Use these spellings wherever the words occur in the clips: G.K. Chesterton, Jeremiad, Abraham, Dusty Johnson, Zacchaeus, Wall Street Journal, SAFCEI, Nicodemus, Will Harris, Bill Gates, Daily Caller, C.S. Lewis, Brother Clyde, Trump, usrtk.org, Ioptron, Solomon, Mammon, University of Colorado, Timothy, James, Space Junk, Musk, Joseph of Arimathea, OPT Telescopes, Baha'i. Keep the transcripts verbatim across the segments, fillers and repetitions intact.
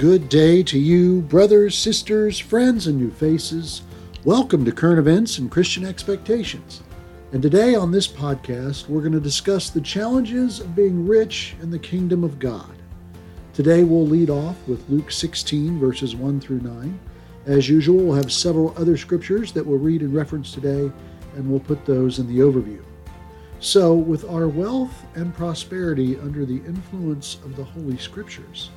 good day to you, brothers, sisters, friends, and new faces. Welcome to Current Events and Christian Expectations. And today on this podcast, we're going to discuss the challenges of being rich in the kingdom of God. Today, we'll lead off with Luke sixteen, verses one through nine. As usual, we'll have several other scriptures that we'll read and reference today, and we'll put those in the overview. So, with our wealth and prosperity under the influence of the Holy Scriptures,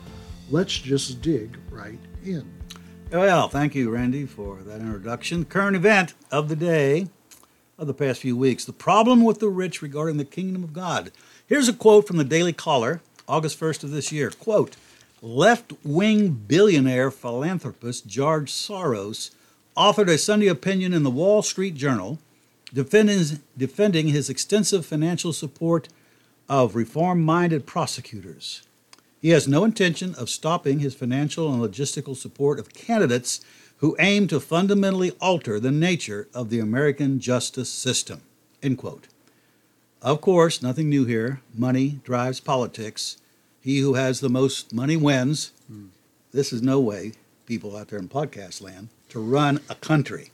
let's just dig right in. Well, thank you, Randy, for that introduction. Current event of the day, of the past few weeks, the problem with the rich regarding the kingdom of God. Here's a quote from the Daily Caller, August first of this year. Quote, left-wing billionaire philanthropist George Soros authored a Sunday opinion in the Wall Street Journal defending, defending his extensive financial support of reform-minded prosecutors. He has no intention of stopping his financial and logistical support of candidates who aim to fundamentally alter the nature of the American justice system, end quote. Of course, nothing new here. Money drives politics. He who has the most money wins. Mm. This is no way, people out there in podcast land, to run a country.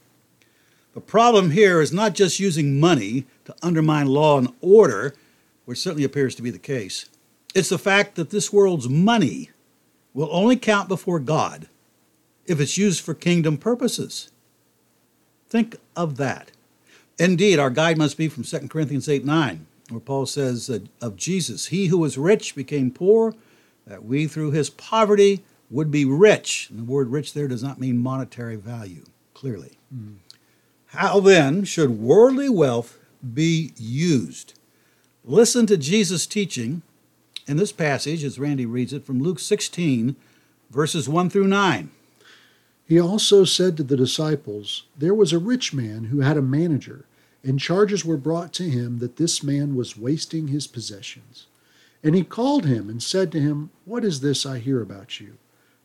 The problem here is not just using money to undermine law and order, which certainly appears to be the case. It's the fact that this world's money will only count before God if it's used for kingdom purposes. Think of that. Indeed, our guide must be from Second Corinthians eight nine, where Paul says of Jesus, he who was rich became poor, that we through his poverty would be rich. And the word rich there does not mean monetary value, clearly. Mm. How then should worldly wealth be used? Listen to Jesus' teaching in this passage, as Randy reads it, from Luke sixteen, verses one through nine. He also said to the disciples, there was a rich man who had a manager, and charges were brought to him that this man was wasting his possessions. And he called him and said to him, what is this I hear about you?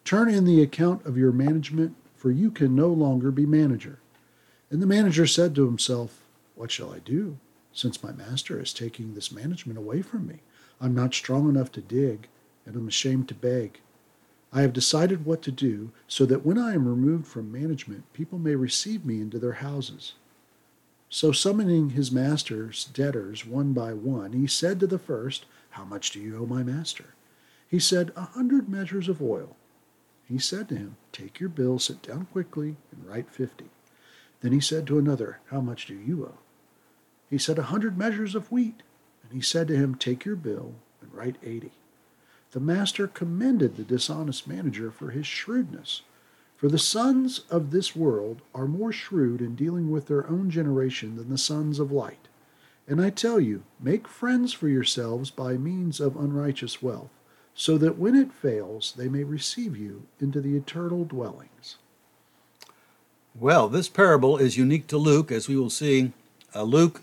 Turn in the account of your management, for you can no longer be manager. And the manager said to himself, what shall I do, since my master is taking this management away from me? I'm not strong enough to dig, and I'm ashamed to beg. I have decided what to do, so that when I am removed from management, people may receive me into their houses. So summoning his master's debtors one by one, he said to the first, how much do you owe my master? He said, a hundred measures of oil. He said to him, take your bill, sit down quickly, and write fifty. Then he said to another, how much do you owe? He said, a hundred measures of wheat. And he said to him, take your bill and write eighty. The master commended the dishonest manager for his shrewdness. For the sons of this world are more shrewd in dealing with their own generation than the sons of light. And I tell you, make friends for yourselves by means of unrighteous wealth, so that when it fails, they may receive you into the eternal dwellings. Well, this parable is unique to Luke, as we will see. Uh, Luke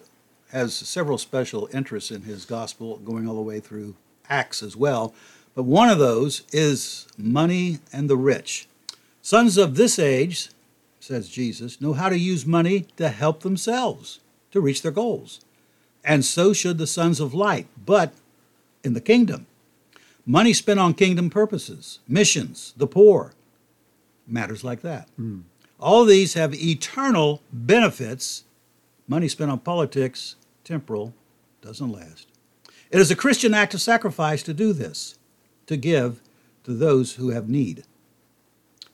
has several special interests in his gospel, going all the way through Acts as well. But one of those is money and the rich. Sons of this age, says Jesus, know how to use money to help themselves, to reach their goals. And so should the sons of light, but in the kingdom. Money spent on kingdom purposes, missions, the poor, matters like that. Mm. All these have eternal benefits. Money spent on politics, temporal, doesn't last. It is a Christian act of sacrifice to do this, to give to those who have need.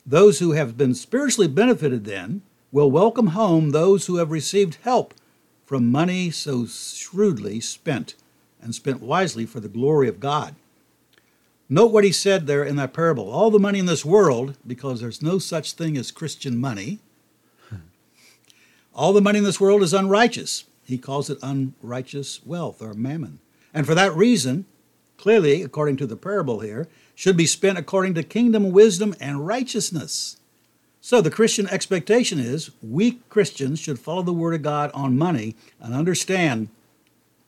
Those who have been spiritually benefited then will welcome home those who have received help from money so shrewdly spent and spent wisely for the glory of God. Note what he said there in that parable. All the money in this world, because there's no such thing as Christian money, all the money in this world is unrighteous. He calls it unrighteous wealth or mammon. And for that reason, clearly, according to the parable here, should be spent according to kingdom wisdom and righteousness. So the Christian expectation is weak Christians should follow the word of God on money and understand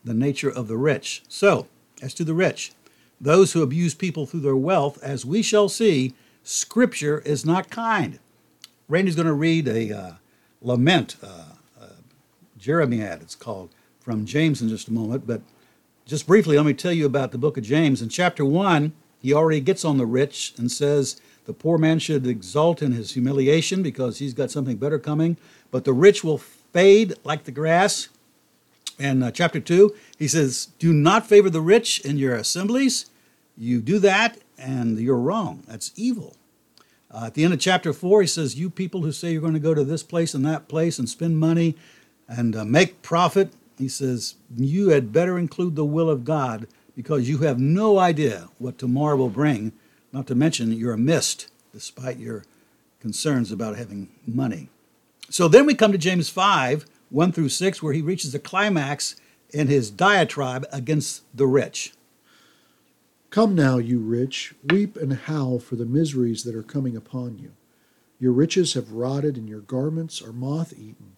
the nature of the rich. So, as to the rich, those who abuse people through their wealth, as we shall see, Scripture is not kind. Randy's going to read a uh, lament, uh, uh, Jeremiad it's called, from James in just a moment, but just briefly, let me tell you about the book of James. In chapter one, he already gets on the rich and says, The poor man should exult in his humiliation because he's got something better coming, but the rich will fade like the grass. And uh, chapter two, he says, do not favor the rich in your assemblies. You do that and you're wrong. That's evil. Uh, at the end of chapter four, he says, you people who say you're going to go to this place and that place and spend money and uh, make profit, he says, you had better include the will of God because you have no idea what tomorrow will bring, not to mention you're a mist despite your concerns about having money. So then we come to James five, one through six, where he reaches the climax in his diatribe against the rich. Come now, you rich, weep and howl for the miseries that are coming upon you. Your riches have rotted, and your garments are moth-eaten.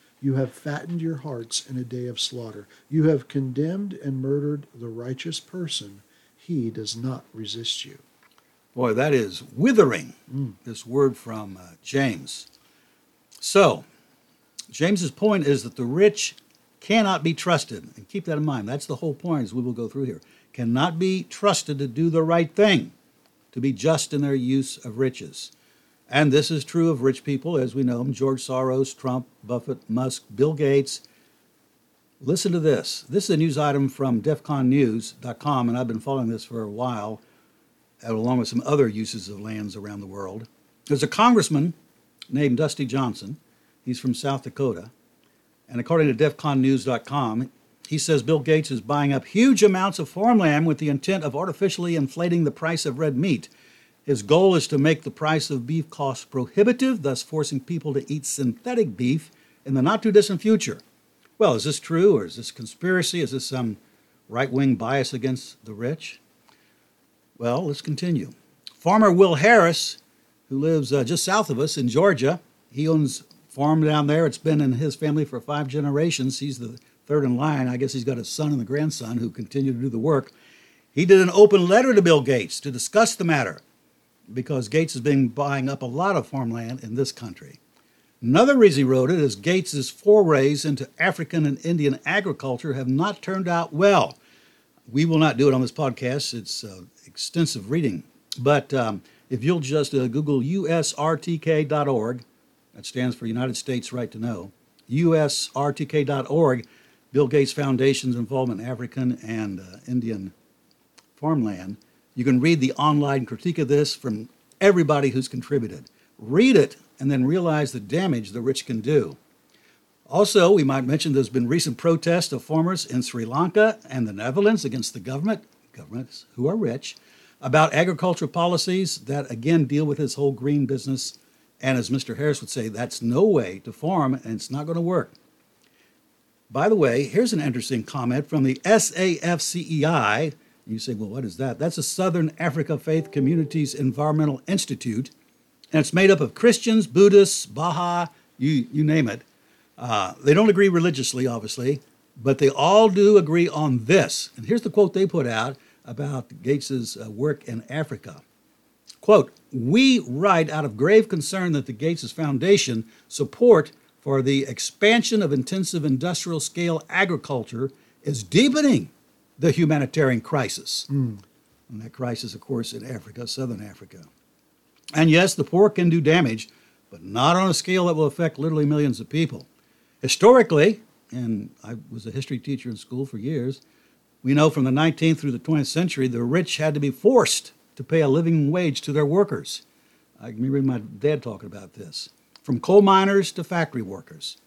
You have fattened your hearts in a day of slaughter. You have condemned and murdered the righteous person. He does not resist you. Boy, that is withering, mm. this word from uh, James. So, James's point is that the rich cannot be trusted. And keep that in mind. That's the whole point as we will go through here. Cannot be trusted to do the right thing, to be just in their use of riches. And this is true of rich people as we know them, George Soros, Trump, Buffett, Musk, Bill Gates. Listen to this. This is a news item from DEFCON news dot com, and I've been following this for a while, along with some other uses of lands around the world. There's a congressman named Dusty Johnson. He's from South Dakota. And according to DEFCON news dot com, he says Bill Gates is buying up huge amounts of farmland with the intent of artificially inflating the price of red meat. His goal is to make the price of beef cost prohibitive, thus forcing people to eat synthetic beef in the not-too-distant future. Well, is this true, or is this conspiracy? Is this some right-wing bias against the rich? Well, let's continue. Farmer Will Harris, who lives uh, just south of us in Georgia, he owns farm down there. It's been in his family for five generations. He's the third in line. I guess he's got a son and a grandson who continue to do the work. He did an open letter to Bill Gates to discuss the matter because Gates has been buying up a lot of farmland in this country. Another reason he wrote it is Gates' forays into African and Indian agriculture have not turned out well. We will not do it on this podcast. It's uh, extensive reading. But um, if you'll just uh, Google U S R T K dot org, that stands for United States Right to Know. U S R T K dot org, Bill Gates Foundation's involvement in African and uh, Indian farmland. You can read the online critique of this from everybody who's contributed. Read it and then realize the damage the rich can do. Also, we might mention there's been recent protests of farmers in Sri Lanka and the Netherlands against the government, governments who are rich, about agriculture policies that again deal with this whole green business. And as Mister Harris would say, that's no way to farm, and it's not going to work. By the way, here's an interesting comment from the S A F C E I. You say, well, what is that? That's the Southern Africa Faith Communities Environmental Institute. And it's made up of Christians, Buddhists, Baha'i, you, you name it. Uh, they don't agree religiously, obviously, but they all do agree on this. And here's the quote they put out about Gates' work in Africa. Quote, we write out of grave concern that the Gates' Foundation support for the expansion of intensive industrial scale agriculture is deepening the humanitarian crisis. Mm. And that crisis, of course, in Africa, Southern Africa. And yes, the poor can do damage, but not on a scale that will affect literally millions of people. Historically, and I was a history teacher in school for years, we know from the nineteenth through the twentieth century, the rich had to be forced to pay a living wage to their workers. I remember my dad talking about this. From coal miners to factory workers,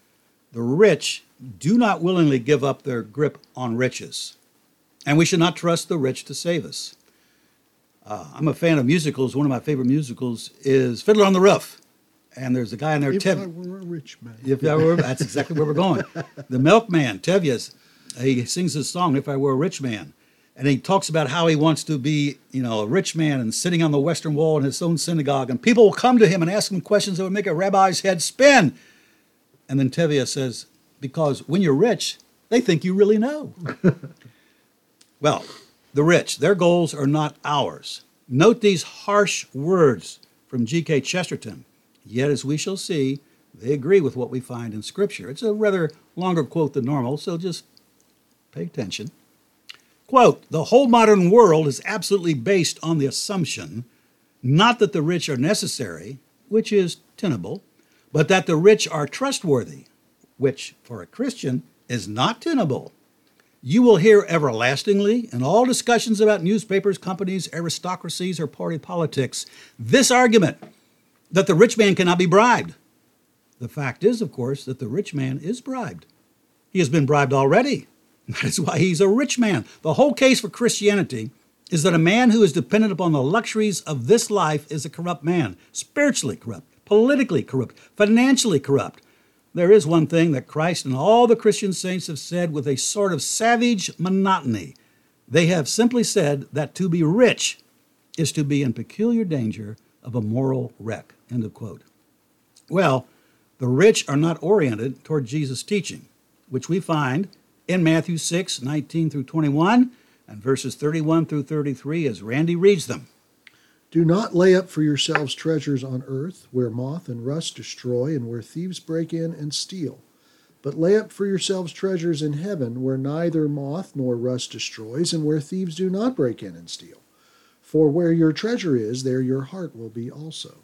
the rich do not willingly give up their grip on riches. And we should not trust the rich to save us. Uh, I'm a fan of musicals. One of my favorite musicals is Fiddler on the Roof. And there's a guy in there, Tevye. If Tev- I were a rich man. If I were, that's exactly where we're going. The milkman, Tevye, he sings this song, If I Were a Rich Man. And he talks about how he wants to be, you know, a rich man and sitting on the Western Wall in his own synagogue. And people will come to him and ask him questions that would make a rabbi's head spin. And then Tevye says, because when you're rich, they think you really know. Well, the rich, their goals are not ours. Note these harsh words from G K Chesterton. Yet, as we shall see, they agree with what we find in Scripture. It's a rather longer quote than normal, so just pay attention. Quote, the whole modern world is absolutely based on the assumption not that the rich are necessary, which is tenable, but that the rich are trustworthy, which for a Christian is not tenable. You will hear everlastingly in all discussions about newspapers, companies, aristocracies, or party politics, this argument that the rich man cannot be bribed. The fact is, of course, that the rich man is bribed. He has been bribed already. That is why he's a rich man. The whole case for Christianity is that a man who is dependent upon the luxuries of this life is a corrupt man, spiritually corrupt, politically corrupt, financially corrupt. There is one thing that Christ and all the Christian saints have said with a sort of savage monotony. They have simply said that to be rich is to be in peculiar danger of a moral wreck. End of quote. Well, the rich are not oriented toward Jesus' teaching, which we find in Matthew six, nineteen through twenty-one, and verses thirty-one through thirty-three as Randy reads them. Do not lay up for yourselves treasures on earth, where moth and rust destroy, and where thieves break in and steal. But lay up for yourselves treasures in heaven, where neither moth nor rust destroys, and where thieves do not break in and steal. For where your treasure is, there your heart will be also.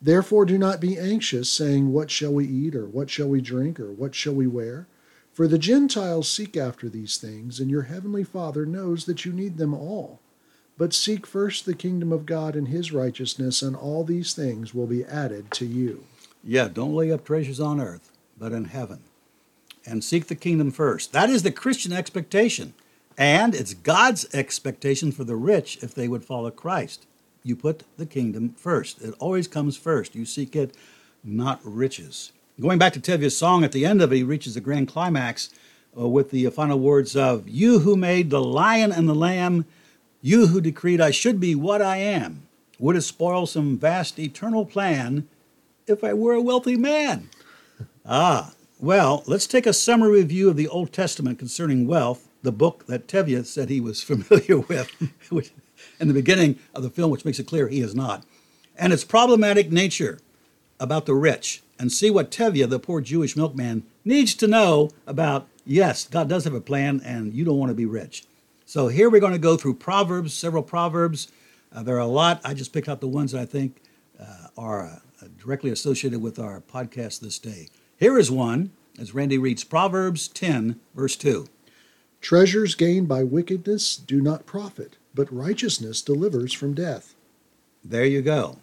Therefore do not be anxious, saying, what shall we eat, or what shall we drink, or what shall we wear? For the Gentiles seek after these things, and your heavenly Father knows that you need them all. But seek first the kingdom of God and his righteousness, and all these things will be added to you. Yeah, don't lay up treasures on earth, but in heaven. And seek the kingdom first. That is the Christian expectation. And it's God's expectation for the rich if they would follow Christ. You put the kingdom first. It always comes first. You seek it, not riches. Going back to Tevye's song, at the end of it, he reaches a grand climax uh, with the final words of, you who made the lion and the lamb, you who decreed I should be what I am, would have spoiled some vast eternal plan if I were a wealthy man. ah, well, let's take a summary review of the Old Testament concerning wealth, the book that Tevye said he was familiar with, which, in the beginning of the film, which makes it clear he is not, and its problematic nature about the rich, and see what Tevye, the poor Jewish milkman, needs to know about, yes, God does have a plan, and you don't want to be rich. So here we're going to go through Proverbs, several Proverbs. Uh, there are a lot. I just picked out the ones that I think uh, are uh, directly associated with our podcast this day. Here is one, as Randy reads, Proverbs ten, verse two. Treasures gained by wickedness do not profit, but righteousness delivers from death. There you go.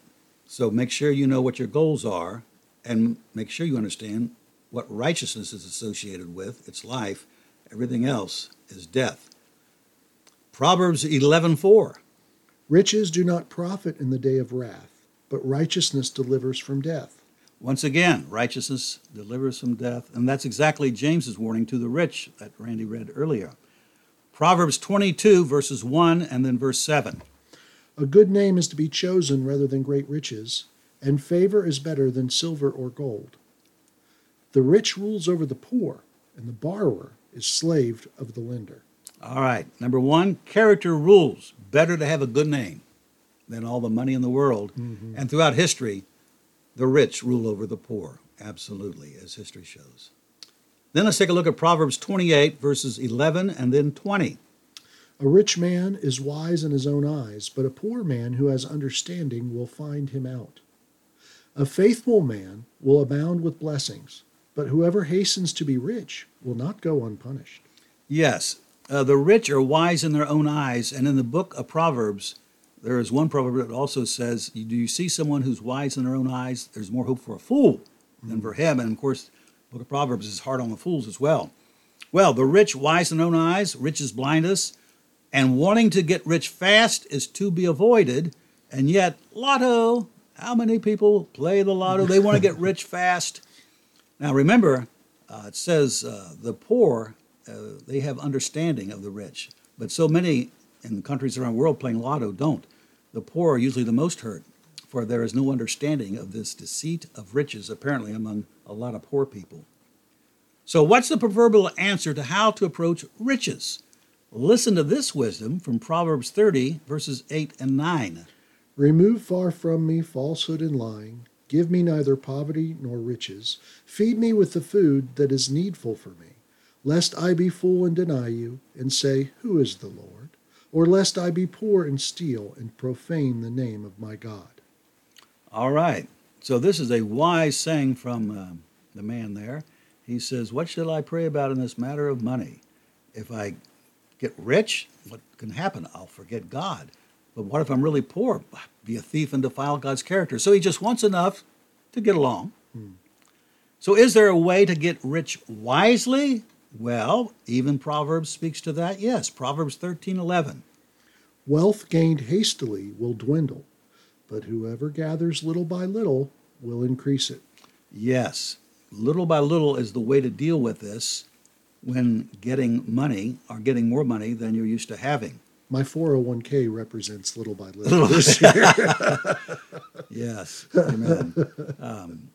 So make sure you know what your goals are, and make sure you understand what righteousness is associated with. It's life. Everything else is death. Proverbs eleven four. Riches do not profit in the day of wrath, but righteousness delivers from death. Once again, righteousness delivers from death, and that's exactly James's warning to the rich that Randy read earlier. Proverbs twenty-two, verses one, and then verse seven. A good name is to be chosen rather than great riches, and favor is better than silver or gold. The rich rules over the poor, and the borrower is slave of the lender. All right, number one, character rules. Better to have a good name than all the money in the world. Mm-hmm. And throughout history, the rich rule over the poor, absolutely, as history shows. Then let's take a look at Proverbs twenty-eight, verses eleven and then twenty. A rich man is wise in his own eyes, but a poor man who has understanding will find him out. A faithful man will abound with blessings, but whoever hastens to be rich will not go unpunished. Yes. Uh, the rich are wise in their own eyes, and in the book of Proverbs, there is one proverb that also says, do you see someone who's wise in their own eyes? There's more hope for a fool than for him. And of course, the book of Proverbs is hard on the fools as well. Well, the rich wise in their own eyes, riches blind us, and wanting to get rich fast is to be avoided, and yet, lotto, how many people play the lotto? They want to get rich fast. Now remember, uh, it says uh, the poor... Uh, they have understanding of the rich, but so many in countries around the world playing lotto don't. The poor are usually the most hurt. for there is no understanding of this deceit of riches, apparently, among a lot of poor people. So what's the proverbial answer to how to approach riches? Listen to this wisdom from Proverbs thirty, verses eight and nine. Remove far from me falsehood and lying. Give me neither poverty nor riches. Feed me with the food that is needful for me, lest I be full and deny you, and say, Who is the Lord? Or lest I be poor and steal and profane the name of my God. All right. So this is a wise saying from um, the man there. He says, what shall I pray about in this matter of money? If I get rich, what can happen? I'll forget God. But what if I'm really poor? Be a thief and defile God's character. So he just wants enough to get along. Hmm. So is there a way to get rich wisely? Well, even Proverbs speaks to that. Yes, Proverbs thirteen eleven. Wealth gained hastily will dwindle, but whoever gathers little by little will increase it. Yes, little by little is the way to deal with this when getting money or getting more money than you're used to having. My four oh one k represents little by little this year. Yes, amen. Um,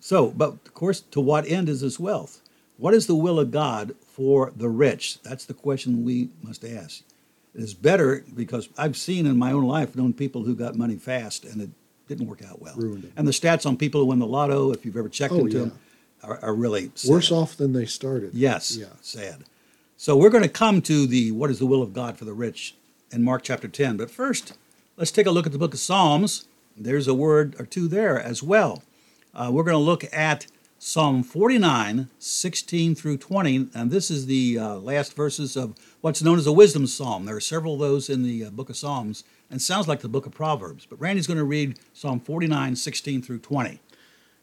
so, but of course, to what end is this wealth? What is the will of God for the rich? That's the question we must ask. It is better, because I've seen in my own life, known people who got money fast and it didn't work out well. Ruined it. And the stats on people who win the lotto, if you've ever checked oh, into yeah. them, are, are really sad. Worse off than they started. Yes, yeah. Sad. So we're going to come to the what is the will of God for the rich in Mark chapter ten. But first, let's take a look at the book of Psalms. There's a word or two there as well. Uh, we're going to look at Psalm forty-nine, sixteen through twenty, and this is the uh, last verses of what's known as a wisdom psalm. There are several of those in the uh, book of Psalms, and sounds like the book of Proverbs. But Randy's going to read Psalm forty-nine, sixteen through twenty.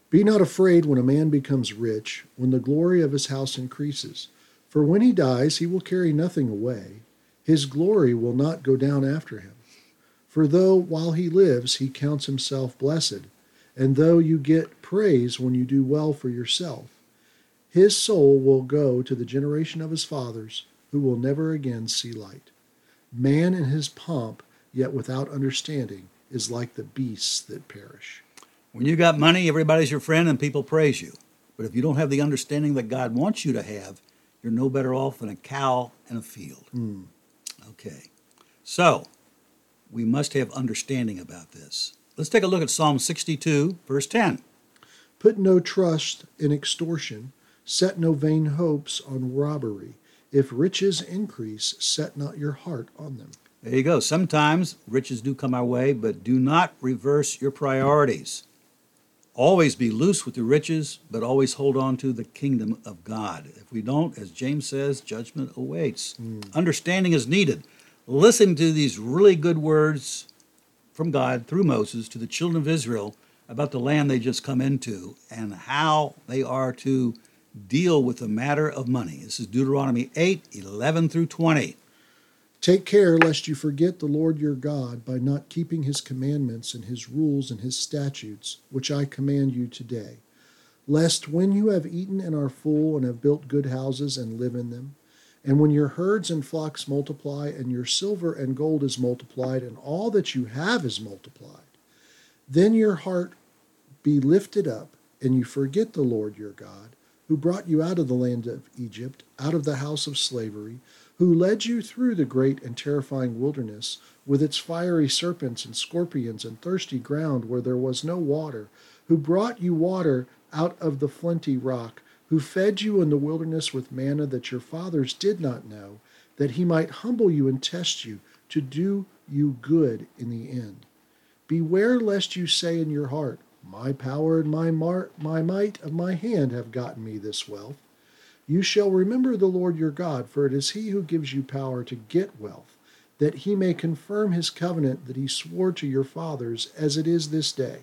Be not afraid when a man becomes rich, when the glory of his house increases. For when he dies, he will carry nothing away. His glory will not go down after him. For though while he lives, he counts himself blessed, and though you get praise when you do well for yourself, his soul will go to the generation of his fathers, who will never again see light. Man in his pomp, yet without understanding, is like the beasts that perish. When you got money, everybody's your friend and people praise you. But if you don't have the understanding that God wants you to have, you're no better off than a cow in a field. Mm. Okay. So, we must have understanding about this. Let's take a look at Psalm sixty-two, verse ten. Put no trust in extortion, set no vain hopes on robbery. If riches increase, set not your heart on them. There you go. Sometimes riches do come our way, but do not reverse your priorities. Always be loose with your riches, but always hold on to the kingdom of God. If we don't, as James says, judgment awaits. Mm. Understanding is needed. Listen to these really good words from God through Moses to the children of Israel about the land they just come into and how they are to deal with the matter of money. This is Deuteronomy eight, eleven through twenty. Take care lest you forget the Lord your God by not keeping his commandments and his rules and his statutes, which I command you today. Lest when you have eaten and are full and have built good houses and live in them, and when your herds and flocks multiply, and your silver and gold is multiplied, and all that you have is multiplied, then your heart be lifted up, and you forget the Lord your God, who brought you out of the land of Egypt, out of the house of slavery, who led you through the great and terrifying wilderness, with its fiery serpents and scorpions and thirsty ground where there was no water, who brought you water out of the flinty rock, who fed you in the wilderness with manna that your fathers did not know, that he might humble you and test you, to do you good in the end. Beware lest you say in your heart, My power and my, mar- my might of my hand have gotten me this wealth. You shall remember the Lord your God, for it is he who gives you power to get wealth, that he may confirm his covenant that he swore to your fathers, as it is this day.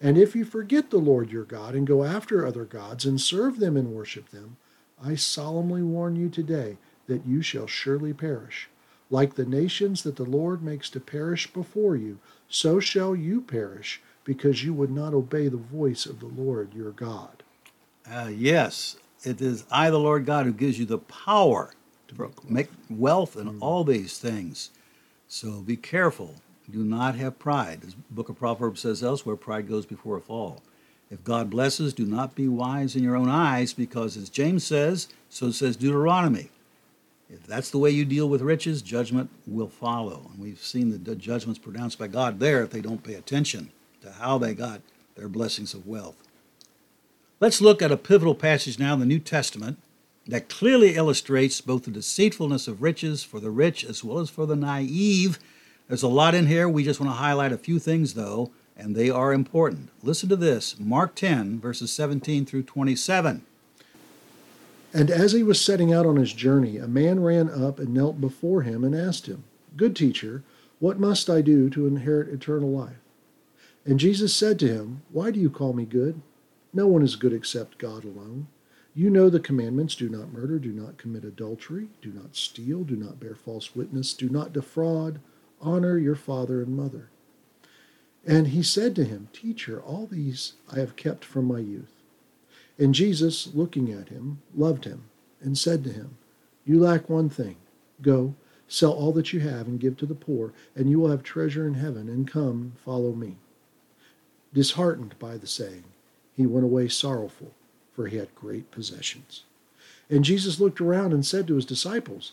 And if you forget the Lord your God and go after other gods and serve them and worship them, I solemnly warn you today that you shall surely perish. Like the nations that the Lord makes to perish before you, so shall you perish, because you would not obey the voice of the Lord your God. Uh, yes, it is I, the Lord God, who gives you the power to make wealth and all these things. So be careful Do not have pride. The book of Proverbs says elsewhere, pride goes before a fall. If God blesses, do not be wise in your own eyes, because as James says, so says Deuteronomy. If that's the way you deal with riches, judgment will follow. And we've seen the judgments pronounced by God there if they don't pay attention to how they got their blessings of wealth. Let's look at a pivotal passage now in the New Testament that clearly illustrates both the deceitfulness of riches for the rich as well as for the naive. There's a lot in here. We just want to highlight a few things, though, and they are important. Listen to this, Mark ten, verses seventeen through twenty-seven. And as he was setting out on his journey, a man ran up and knelt before him and asked him, Good teacher, what must I do to inherit eternal life? And Jesus said to him, Why do you call me good? No one is good except God alone. You know the commandments, do not murder, do not commit adultery, do not steal, do not bear false witness, do not defraud, honor your father and mother. And he said to him, Teacher, all these I have kept from my youth. And Jesus, looking at him, loved him, and said to him, You lack one thing. Go, sell all that you have, and give to the poor, and you will have treasure in heaven, and come, follow me. Disheartened by the saying, he went away sorrowful, for he had great possessions. And Jesus looked around and said to his disciples,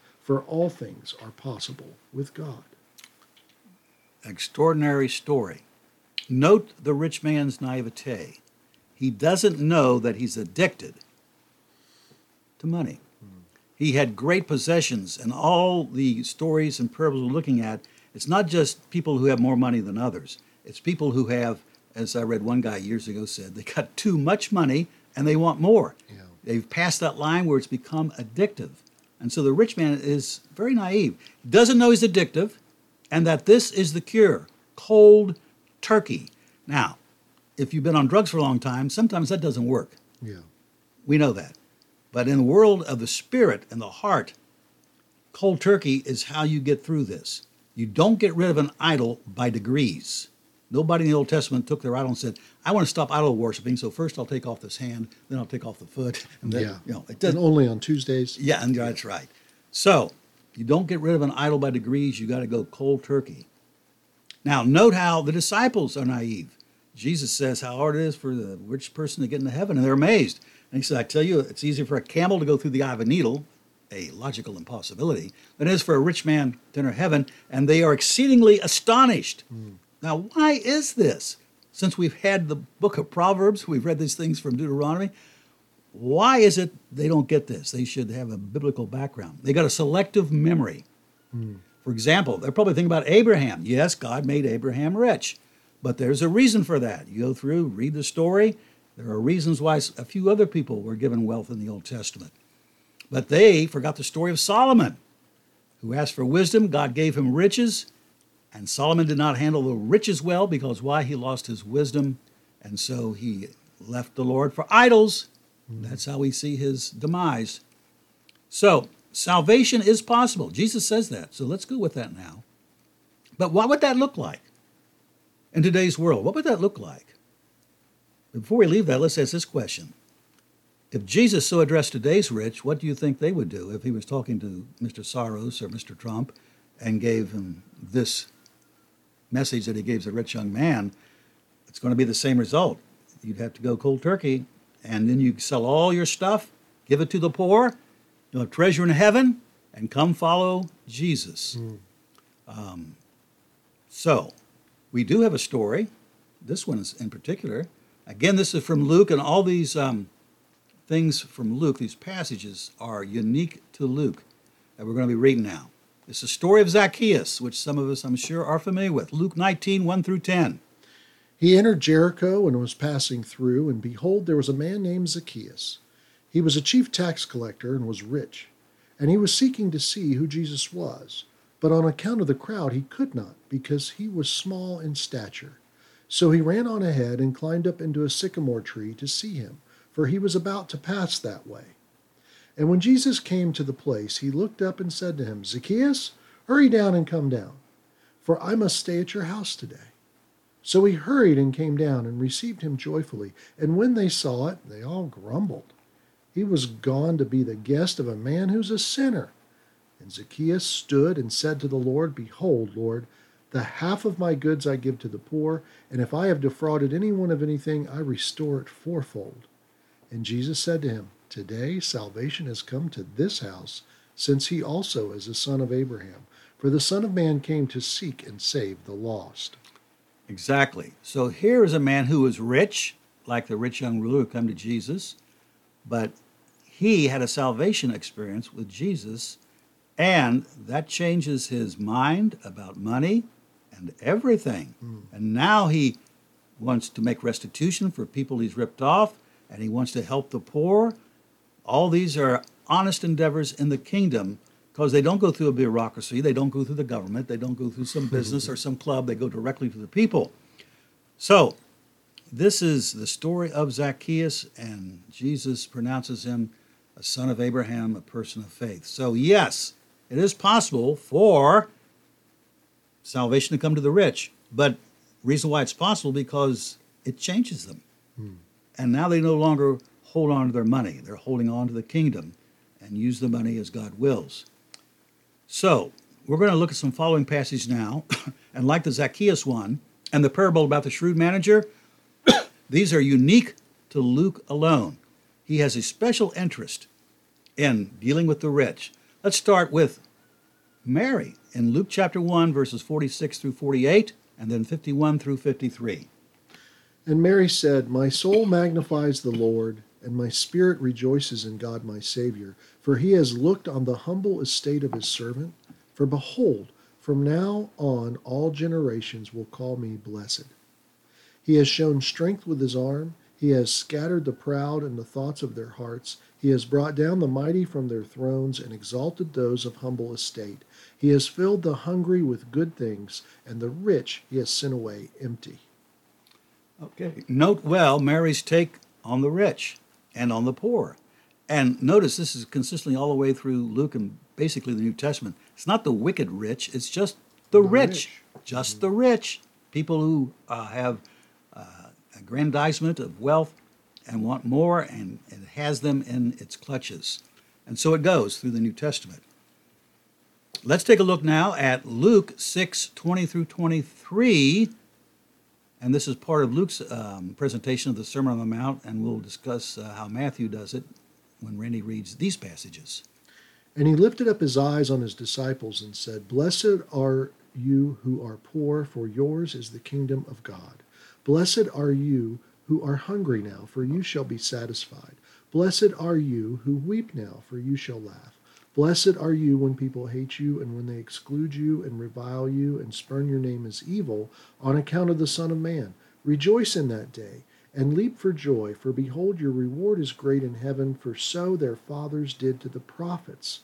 for all things are possible with God. Extraordinary story. Note the rich man's naivete. He doesn't know that he's addicted to money. Mm-hmm. He had great possessions, and all the stories and parables we're looking at, it's not just people who have more money than others. It's people who have, as I read one guy years ago said, they got too much money and they want more. Yeah. They've passed that line where it's become addictive. And so the rich man is very naive. He doesn't know he's addictive and that this is the cure, cold turkey. Now, if you've been on drugs for a long time, sometimes that doesn't work. Yeah. We know that. But in the world of the spirit and the heart, cold turkey is how you get through this. You don't get rid of an idol by degrees. Nobody in the Old Testament took their idol and said, I want to stop idol worshiping, so first I'll take off this hand, then I'll take off the foot. And then, yeah. You know, it doesn't, and only on Tuesdays. Yeah, and that's right. So you don't get rid of an idol by degrees. You got to go cold turkey. Now, note how the disciples are naive. Jesus says how hard it is for the rich person to get into heaven, and they're amazed. And he said, I tell you, it's easier for a camel to go through the eye of a needle, a logical impossibility, than it is for a rich man to enter heaven, and they are exceedingly astonished. Mm. Now, why is this? Since we've had the book of Proverbs, we've read these things from Deuteronomy, why is it they don't get this? They should have a biblical background. They got a selective memory. Mm. For example, they're probably thinking about Abraham. Yes, God made Abraham rich, but there's a reason for that. You go through, read the story. There are reasons why a few other people were given wealth in the Old Testament. But they forgot the story of Solomon, who asked for wisdom. God gave him riches, and Solomon did not handle the riches well because why? He lost his wisdom, and so he left the Lord for idols. Mm. That's how we see his demise. So, salvation is possible. Jesus says that. So let's go with that now. But what would that look like in today's world? What would that look like? Before we leave that, let's ask this question. If Jesus so addressed today's rich, what do you think they would do if he was talking to Mister Soros or Mister Trump and gave him this message that he gave the rich young man? It's going to be the same result. You'd have to go cold turkey, and then you sell all your stuff, give it to the poor, you'll have treasure in heaven, and come follow Jesus. Mm. Um, so, we do have a story. This one is in particular. Again, this is from Luke, and all these um, things from Luke, these passages are unique to Luke that we're going to be reading now. It's the story of Zacchaeus, which some of us, I'm sure, are familiar with. Luke nineteen, one through ten. He entered Jericho and was passing through, and behold, there was a man named Zacchaeus. He was a chief tax collector and was rich, and he was seeking to see who Jesus was, but on account of the crowd he could not, because he was small in stature. So he ran on ahead and climbed up into a sycamore tree to see him, for he was about to pass that way. And when Jesus came to the place, he looked up and said to him, Zacchaeus, hurry down and come down, for I must stay at your house today. So he hurried and came down and received him joyfully. And when they saw it, they all grumbled. He was gone to be the guest of a man who's a sinner. And Zacchaeus stood and said to the Lord, Behold, Lord, the half of my goods I give to the poor, and if I have defrauded anyone of anything, I restore it fourfold. And Jesus said to him, Today salvation has come to this house, since he also is a son of Abraham. For the Son of Man came to seek and save the lost. Exactly. So here is a man who was rich, like the rich young ruler who come to Jesus, but he had a salvation experience with Jesus, and that changes his mind about money and everything. Mm. And now he wants to make restitution for people he's ripped off, and he wants to help the poor. All these are honest endeavors in the kingdom, because they don't go through a bureaucracy, they don't go through the government, they don't go through some business or some club, they go directly to the people. So this is the story of Zacchaeus, and Jesus pronounces him a son of Abraham, a person of faith. So yes, it is possible for salvation to come to the rich, but the reason why it's possible because it changes them. Hmm. And now they no longer hold on to their money, they're holding on to the kingdom and use the money as God wills. So we're going to look at some following passages now, and like the Zacchaeus one and the parable about the shrewd manager, these are unique to Luke alone. He has a special interest in dealing with the rich. Let's start with Mary in Luke chapter one, verses forty-six through forty-eight, and then fifty-one through fifty-three. And Mary said, My soul magnifies the Lord, and my spirit rejoices in God my Savior, for he has looked on the humble estate of his servant. For behold, from now on all generations will call me blessed. He has shown strength with his arm. He has scattered the proud in the thoughts of their hearts. He has brought down the mighty from their thrones and exalted those of humble estate. He has filled the hungry with good things, and the rich he has sent away empty. Okay. Note well Mary's take on the rich and on the poor. And notice this is consistently all the way through Luke and basically the New Testament. It's not the wicked rich, it's just the, the rich. rich. Just mm-hmm. the rich. People who uh, have uh, aggrandizement of wealth and want more, and it has them in its clutches. And so it goes through the New Testament. Let's take a look now at Luke six, twenty through twenty-three. And this is part of Luke's um, presentation of the Sermon on the Mount, and we'll discuss uh, how Matthew does it when Randy reads these passages. And he lifted up his eyes on his disciples and said, Blessed are you who are poor, for yours is the kingdom of God. Blessed are you who are hungry now, for you shall be satisfied. Blessed are you who weep now, for you shall laugh. Blessed are you when people hate you, and when they exclude you, and revile you, and spurn your name as evil, on account of the Son of Man. Rejoice in that day, and leap for joy, for behold, your reward is great in heaven, for so their fathers did to the prophets.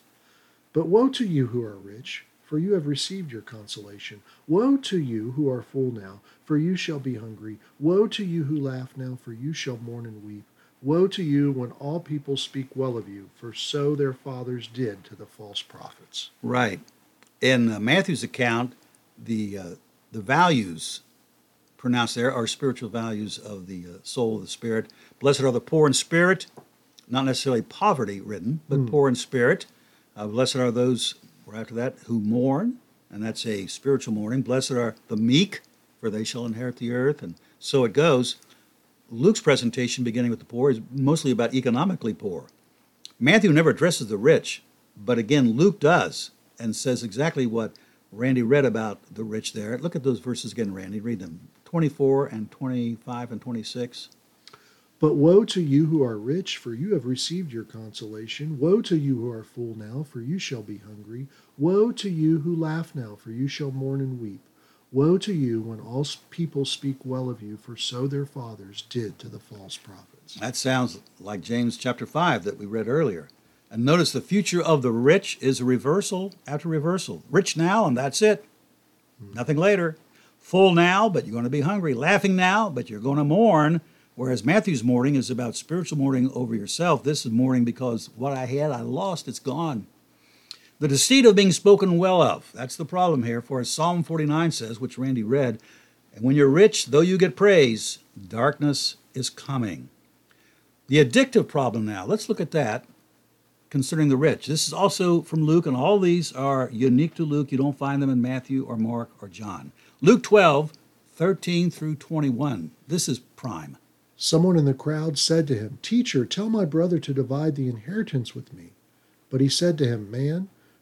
But woe to you who are rich, for you have received your consolation. Woe to you who are full now, for you shall be hungry. Woe to you who laugh now, for you shall mourn and weep. Woe to you when all people speak well of you, for so their fathers did to the false prophets. Right. In uh, Matthew's account, the uh, the values pronounced there are spiritual values of the uh, soul, of the spirit. Blessed are the poor in spirit, not necessarily poverty-ridden, but mm. poor in spirit. Uh, blessed are those, right after that, who mourn, and that's a spiritual mourning. Blessed are the meek, for they shall inherit the earth, and so it goes. Luke's presentation, beginning with the poor, is mostly about economically poor. Matthew never addresses the rich, but again, Luke does, and says exactly what Randy read about the rich there. Look at those verses again, Randy. Read them, twenty-four and twenty-five and twenty-six. But woe to you who are rich, for you have received your consolation. Woe to you who are full now, for you shall be hungry. Woe to you who laugh now, for you shall mourn and weep. Woe to you when all people speak well of you, for so their fathers did to the false prophets. That sounds like James chapter five that we read earlier. And notice the future of the rich is reversal after reversal. Rich now, and that's it. Mm-hmm. Nothing later. Full now, but you're going to be hungry. Laughing now, but you're going to mourn. Whereas Matthew's mourning is about spiritual mourning over yourself. This is mourning because what I had, I lost. It's gone. The deceit of being spoken well of. That's the problem here. For as Psalm forty-nine says, which Randy read, and when you're rich, though you get praise, darkness is coming. The addictive problem now. Let's look at that concerning the rich. This is also from Luke, and all these are unique to Luke. You don't find them in Matthew or Mark or John. Luke twelve, thirteen through twenty-one. This is prime. Someone in the crowd said to him, "Teacher, tell my brother to divide the inheritance with me." But he said to him, "Man,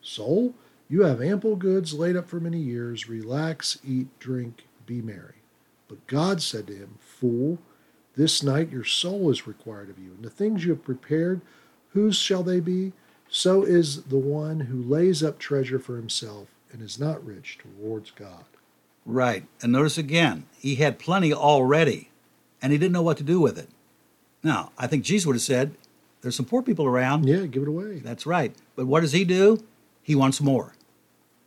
Soul, you have ample goods laid up for many years. Relax, eat, drink, be merry.' But God said to him, 'Fool, this night your soul is required of you, and the things you have prepared, whose shall they be? So is the one who lays up treasure for himself and is not rich towards God." Right. And notice again, he had plenty already, and he didn't know what to do with it. Now, I think Jesus would have said, there's some poor people around. Yeah, give it away. That's right. But what does he do? He wants more.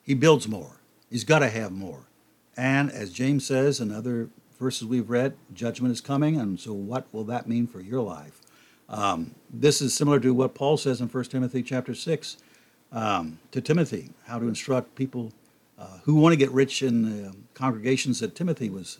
He builds more. He's got to have more. And as James says in other verses we've read, judgment is coming, and so what will that mean for your life? Um, this is similar to what Paul says in First Timothy chapter six um, to Timothy, how to instruct people uh, who want to get rich in the congregations that Timothy was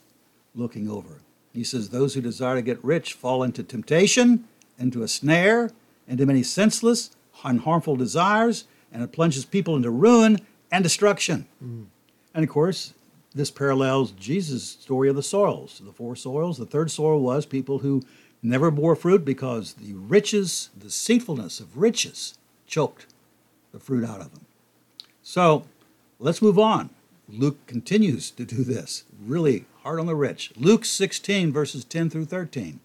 looking over. He says, "Those who desire to get rich fall into temptation, into a snare, into many senseless and harmful desires, and it plunges people into ruin and destruction." Mm. And of course, this parallels Jesus' story of the soils, the four soils. The third soil was people who never bore fruit because the riches, the deceitfulness of riches, choked the fruit out of them. So let's move on. Luke continues to do this, really hard on the rich. Luke sixteen, verses ten through thirteen.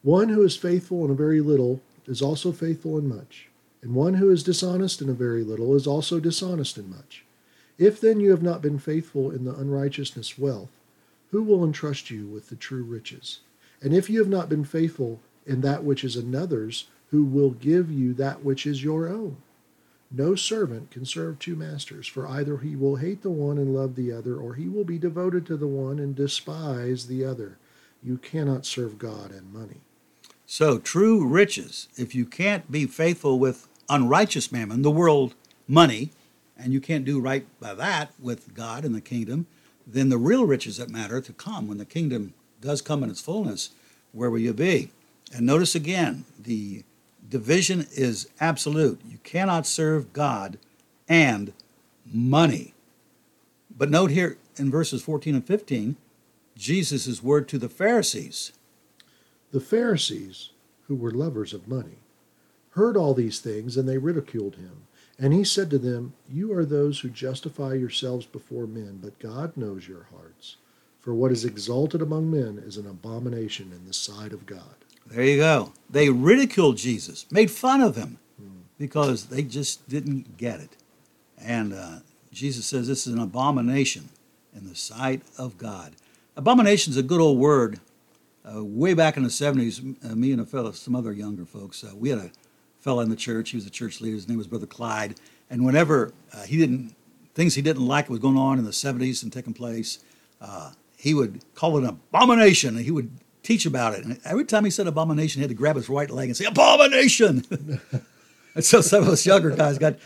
"One who is faithful in a very little is also faithful in much, and one who is dishonest in a very little is also dishonest in much. If then you have not been faithful in the unrighteousness wealth, who will entrust you with the true riches? And if you have not been faithful in that which is another's, who will give you that which is your own? No servant can serve two masters, for either he will hate the one and love the other, or he will be devoted to the one and despise the other. You cannot serve God and money." So true riches, if you can't be faithful with unrighteous mammon, the world, money, and you can't do right by that with God and the kingdom, then the real riches that matter to come when the kingdom does come in its fullness, where will you be? And notice again, the division is absolute. You cannot serve God and money. But note here in verses fourteen and fifteen, Jesus' word to the Pharisees. "The Pharisees, who were lovers of money, heard all these things, and they ridiculed him. And he said to them, 'You are those who justify yourselves before men, but God knows your hearts. For what is exalted among men is an abomination in the sight of God.'" There you go. They ridiculed Jesus, made fun of him, mm. because they just didn't get it. And uh, Jesus says this is an abomination in the sight of God. Abomination is a good old word. Uh, way back in the seventies, uh, me and a fellow, some other younger folks, uh, we had a fellow in the church. He was a church leader. His name was Brother Clyde. And whenever uh, he didn't, things he didn't like was going on in the seventies and taking place, uh, he would call it an abomination, and he would teach about it. And every time he said abomination, he had to grab his right leg and say, "Abomination!" And so some of us younger guys got,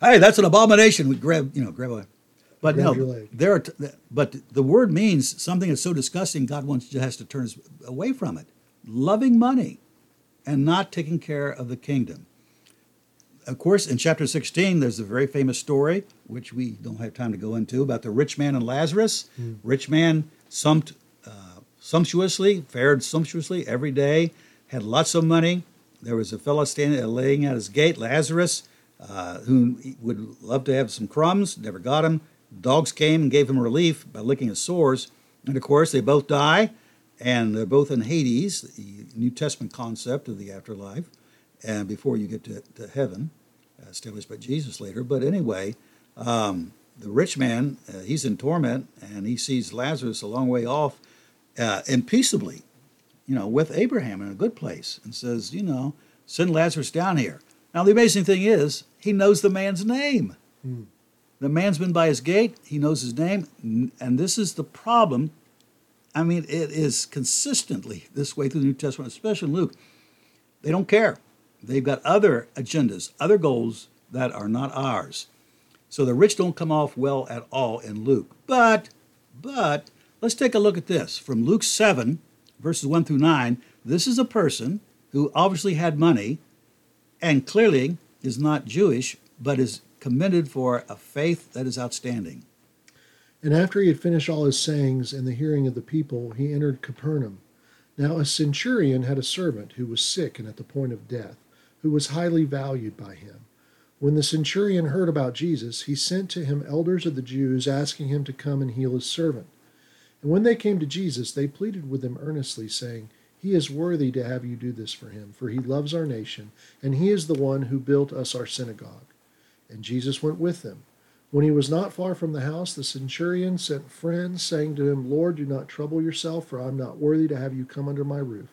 "Hey, that's an abomination." We'd grab, you know, grab a, but grab no, there are, t- but the word means something that's so disgusting, God wants has to turn us away from it. Loving money and not taking care of the kingdom. Of course, in chapter sixteen, there's a very famous story, which we don't have time to go into, about the rich man and Lazarus. Mm. Rich man sumped, uh, sumptuously, fared sumptuously every day, had lots of money, there was a fellow standing laying at his gate, Lazarus, uh, who would love to have some crumbs, never got them. Dogs came and gave him relief by licking his sores. And, of course, they both die, and they're both in Hades, the New Testament concept of the afterlife, and before you get to, to heaven, established by Jesus later. But anyway, um, the rich man, uh, he's in torment, and he sees Lazarus a long way off, uh, and peaceably, you know, with Abraham in a good place, and says, you know, send Lazarus down here. Now, the amazing thing is, he knows the man's name. Mm. The man's been by his gate. He knows his name. And this is the problem. I mean, it is consistently this way through the New Testament, especially in Luke. They don't care. They've got other agendas, other goals that are not ours. So the rich don't come off well at all in Luke. But, but, let's take a look at this. From Luke seven, verses one through nine, this is a person who obviously had money and clearly is not Jewish, but is commended for a faith that is outstanding. And after he had finished all his sayings and the hearing of the people, he entered Capernaum. Now a centurion had a servant who was sick and at the point of death, who was highly valued by him. When the centurion heard about Jesus, he sent to him elders of the Jews, asking him to come and heal his servant. And when they came to Jesus, they pleaded with him earnestly, saying, "He is worthy to have you do this for him, for he loves our nation, and he is the one who built us our synagogue." And Jesus went with them. When he was not far from the house, the centurion sent friends, saying to him, "Lord, do not trouble yourself, for I am not worthy to have you come under my roof.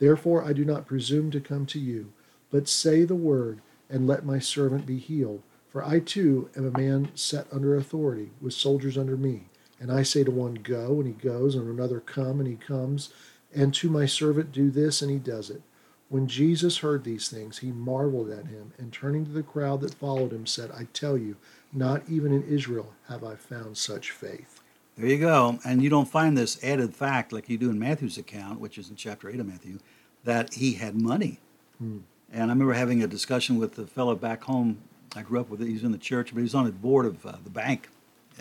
Therefore I do not presume to come to you, but say the word, and let my servant be healed. For I too am a man set under authority, with soldiers under me. And I say to one, go, and he goes, and another, come, and he comes, and to my servant, do this, and he does it." When Jesus heard these things, he marveled at him, and turning to the crowd that followed him, said, "I tell you, not even in Israel have I found such faith." There you go. And you don't find this added fact like you do in Matthew's account, which is in chapter eight of Matthew, that he had money. Hmm. And I remember having a discussion with a fellow back home I grew up with. He was in the church, but he was on the board of uh, the bank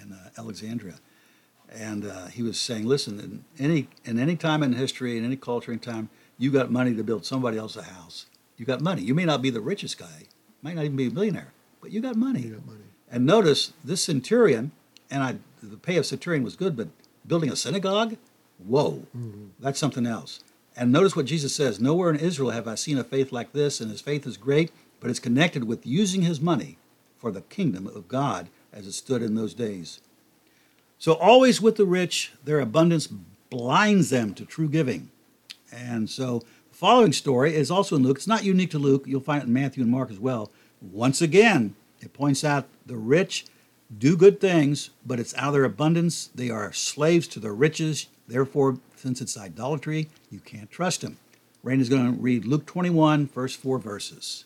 in uh, Alexandria. And uh, he was saying, listen, in any, in any time in history, in any culture and time, you got money to build somebody else a house. You got money. You may not be the richest guy, might not even be a millionaire, but you got money. You got money. And notice this centurion, and I, the pay of centurion was good, but building a synagogue, whoa, mm-hmm. That's something else. And notice what Jesus says, "Nowhere in Israel have I seen a faith like this," and his faith is great, but it's connected with using his money for the kingdom of God as it stood in those days. So always with the rich, their abundance blinds them to true giving. And so the following story is also in Luke. It's not unique to Luke. You'll find it in Matthew and Mark as well. Once again, it points out the rich do good things, but it's out of their abundance. They are slaves to their riches. Therefore, since it's idolatry, you can't trust them. Raina's going to read Luke twenty-one, first four verses.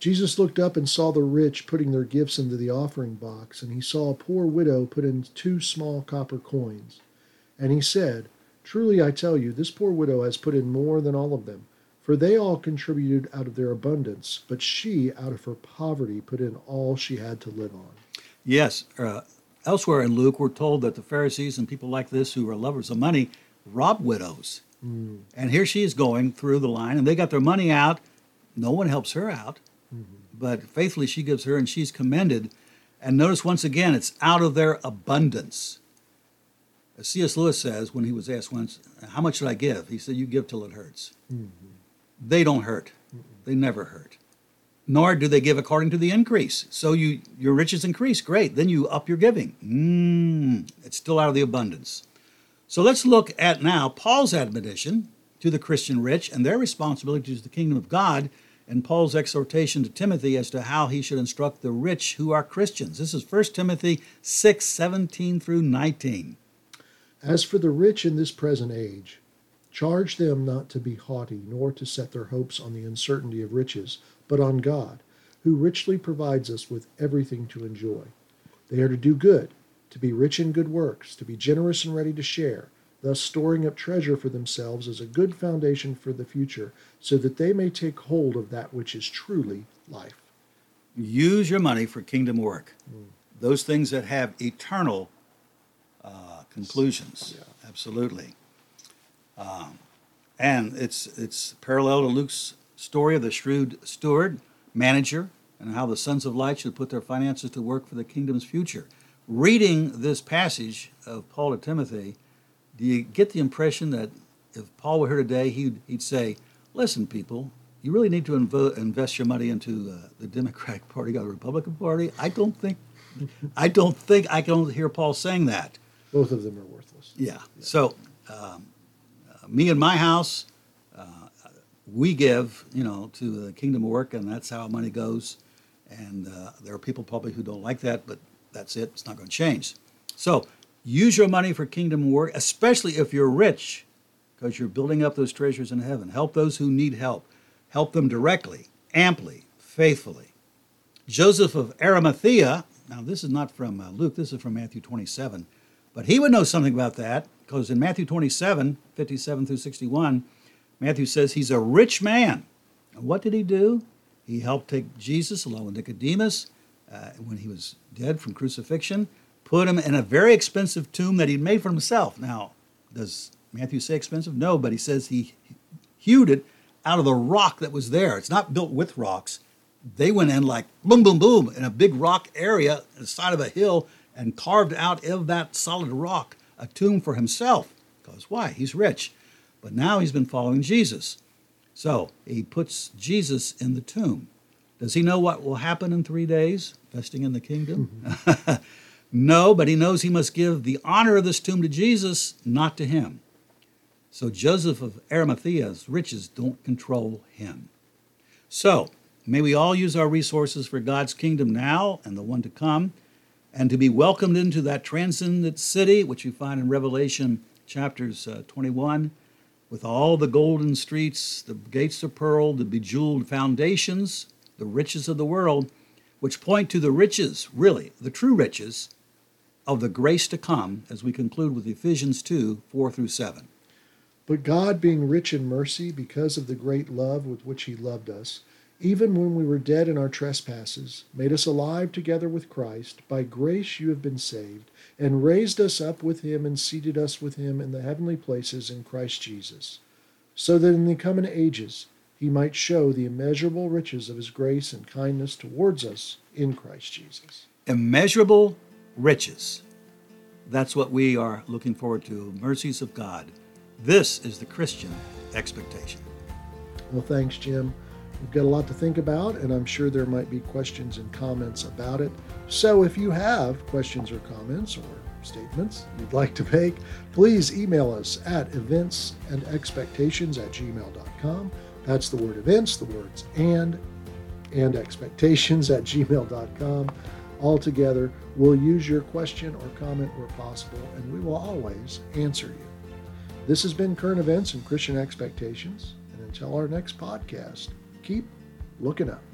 Jesus looked up and saw the rich putting their gifts into the offering box, and he saw a poor widow put in two small copper coins. And he said, "Truly I tell you, this poor widow has put in more than all of them, for they all contributed out of their abundance, but she, out of her poverty, put in all she had to live on." Yes, uh, elsewhere in Luke, we're told that the Pharisees and people like this who are lovers of money rob widows. Mm. And here she is going through the line, and they got their money out. No one helps her out, mm-hmm. But faithfully she gives her, and she's commended. And notice once again, it's out of their abundance. As C S Lewis says, when he was asked once, "How much should I give?" He said, "You give till it hurts." Mm-hmm. They don't hurt. Mm-hmm. They never hurt. Nor do they give according to the increase. So you your riches increase. Great. Then you up your giving. Mm, it's still out of the abundance. So let's look at now Paul's admonition to the Christian rich and their responsibility to the kingdom of God, and Paul's exhortation to Timothy as to how he should instruct the rich who are Christians. This is First Timothy six, seventeen through nineteen. "As for the rich in this present age, charge them not to be haughty, nor to set their hopes on the uncertainty of riches, but on God, who richly provides us with everything to enjoy. They are to do good, to be rich in good works, to be generous and ready to share, thus storing up treasure for themselves as a good foundation for the future, so that they may take hold of that which is truly life." Use your money for kingdom work. Mm. Those things that have eternal Uh, conclusions, yeah. Absolutely. Um, and it's it's parallel to Luke's story of the shrewd steward, manager, and how the sons of light should put their finances to work for the kingdom's future. Reading this passage of Paul to Timothy, do you get the impression that if Paul were here today, he'd, he'd say, listen, people, you really need to invo- invest your money into uh, the Democratic Party or the Republican Party? I don't think I don't think I can hear Paul saying that. Both of them are worthless. Yeah. yeah. So um, uh, me and my house, uh, we give, you know, to the kingdom of work, and that's how money goes. And uh, there are people probably who don't like that, but that's it. It's not going to change. So use your money for kingdom work, especially if you're rich, because you're building up those treasures in heaven. Help those who need help. Help them directly, amply, faithfully. Joseph of Arimathea, now this is not from uh, Luke, this is from Matthew twenty-seven, but he would know something about that, because in Matthew twenty-seven, fifty-seven through sixty-one, Matthew says he's a rich man. And what did he do? He helped take Jesus along with Nicodemus uh, when he was dead from crucifixion, put him in a very expensive tomb that he'd made for himself. Now, does Matthew say expensive? No, but he says he hewed it out of the rock that was there. It's not built with rocks. They went in like boom, boom, boom in a big rock area on the side of a hill and carved out of that solid rock a tomb for himself. Because why? He's rich. But now he's been following Jesus. So he puts Jesus in the tomb. Does he know what will happen in three days? Investing in the kingdom? Mm-hmm. No, but he knows he must give the honor of this tomb to Jesus, not to him. So Joseph of Arimathea's riches don't control him. So may we all use our resources for God's kingdom now and the one to come, and to be welcomed into that transcendent city, which you find in Revelation chapters uh, twenty-one, with all the golden streets, the gates of pearl, the bejeweled foundations, the riches of the world, which point to the riches, really, the true riches of the grace to come, as we conclude with Ephesians two, four through seven. But God, being rich in mercy, because of the great love with which he loved us, even when we were dead in our trespasses, made us alive together with Christ. By grace you have been saved, and raised us up with him and seated us with him in the heavenly places in Christ Jesus, so that in the coming ages he might show the immeasurable riches of his grace and kindness towards us in Christ Jesus. Immeasurable riches. That's what we are looking forward to, mercies of God. This is the Christian expectation. Well, thanks, Jim. We've got a lot to think about, and I'm sure there might be questions and comments about it. So if you have questions or comments or statements you'd like to make, please email us at events and expectations at gmail dot com. That's the word events, the words and, and expectations at gmail dot com. All together, we'll use your question or comment where possible, and we will always answer you. This has been Current Events and Christian Expectations, and until our next podcast, keep looking up.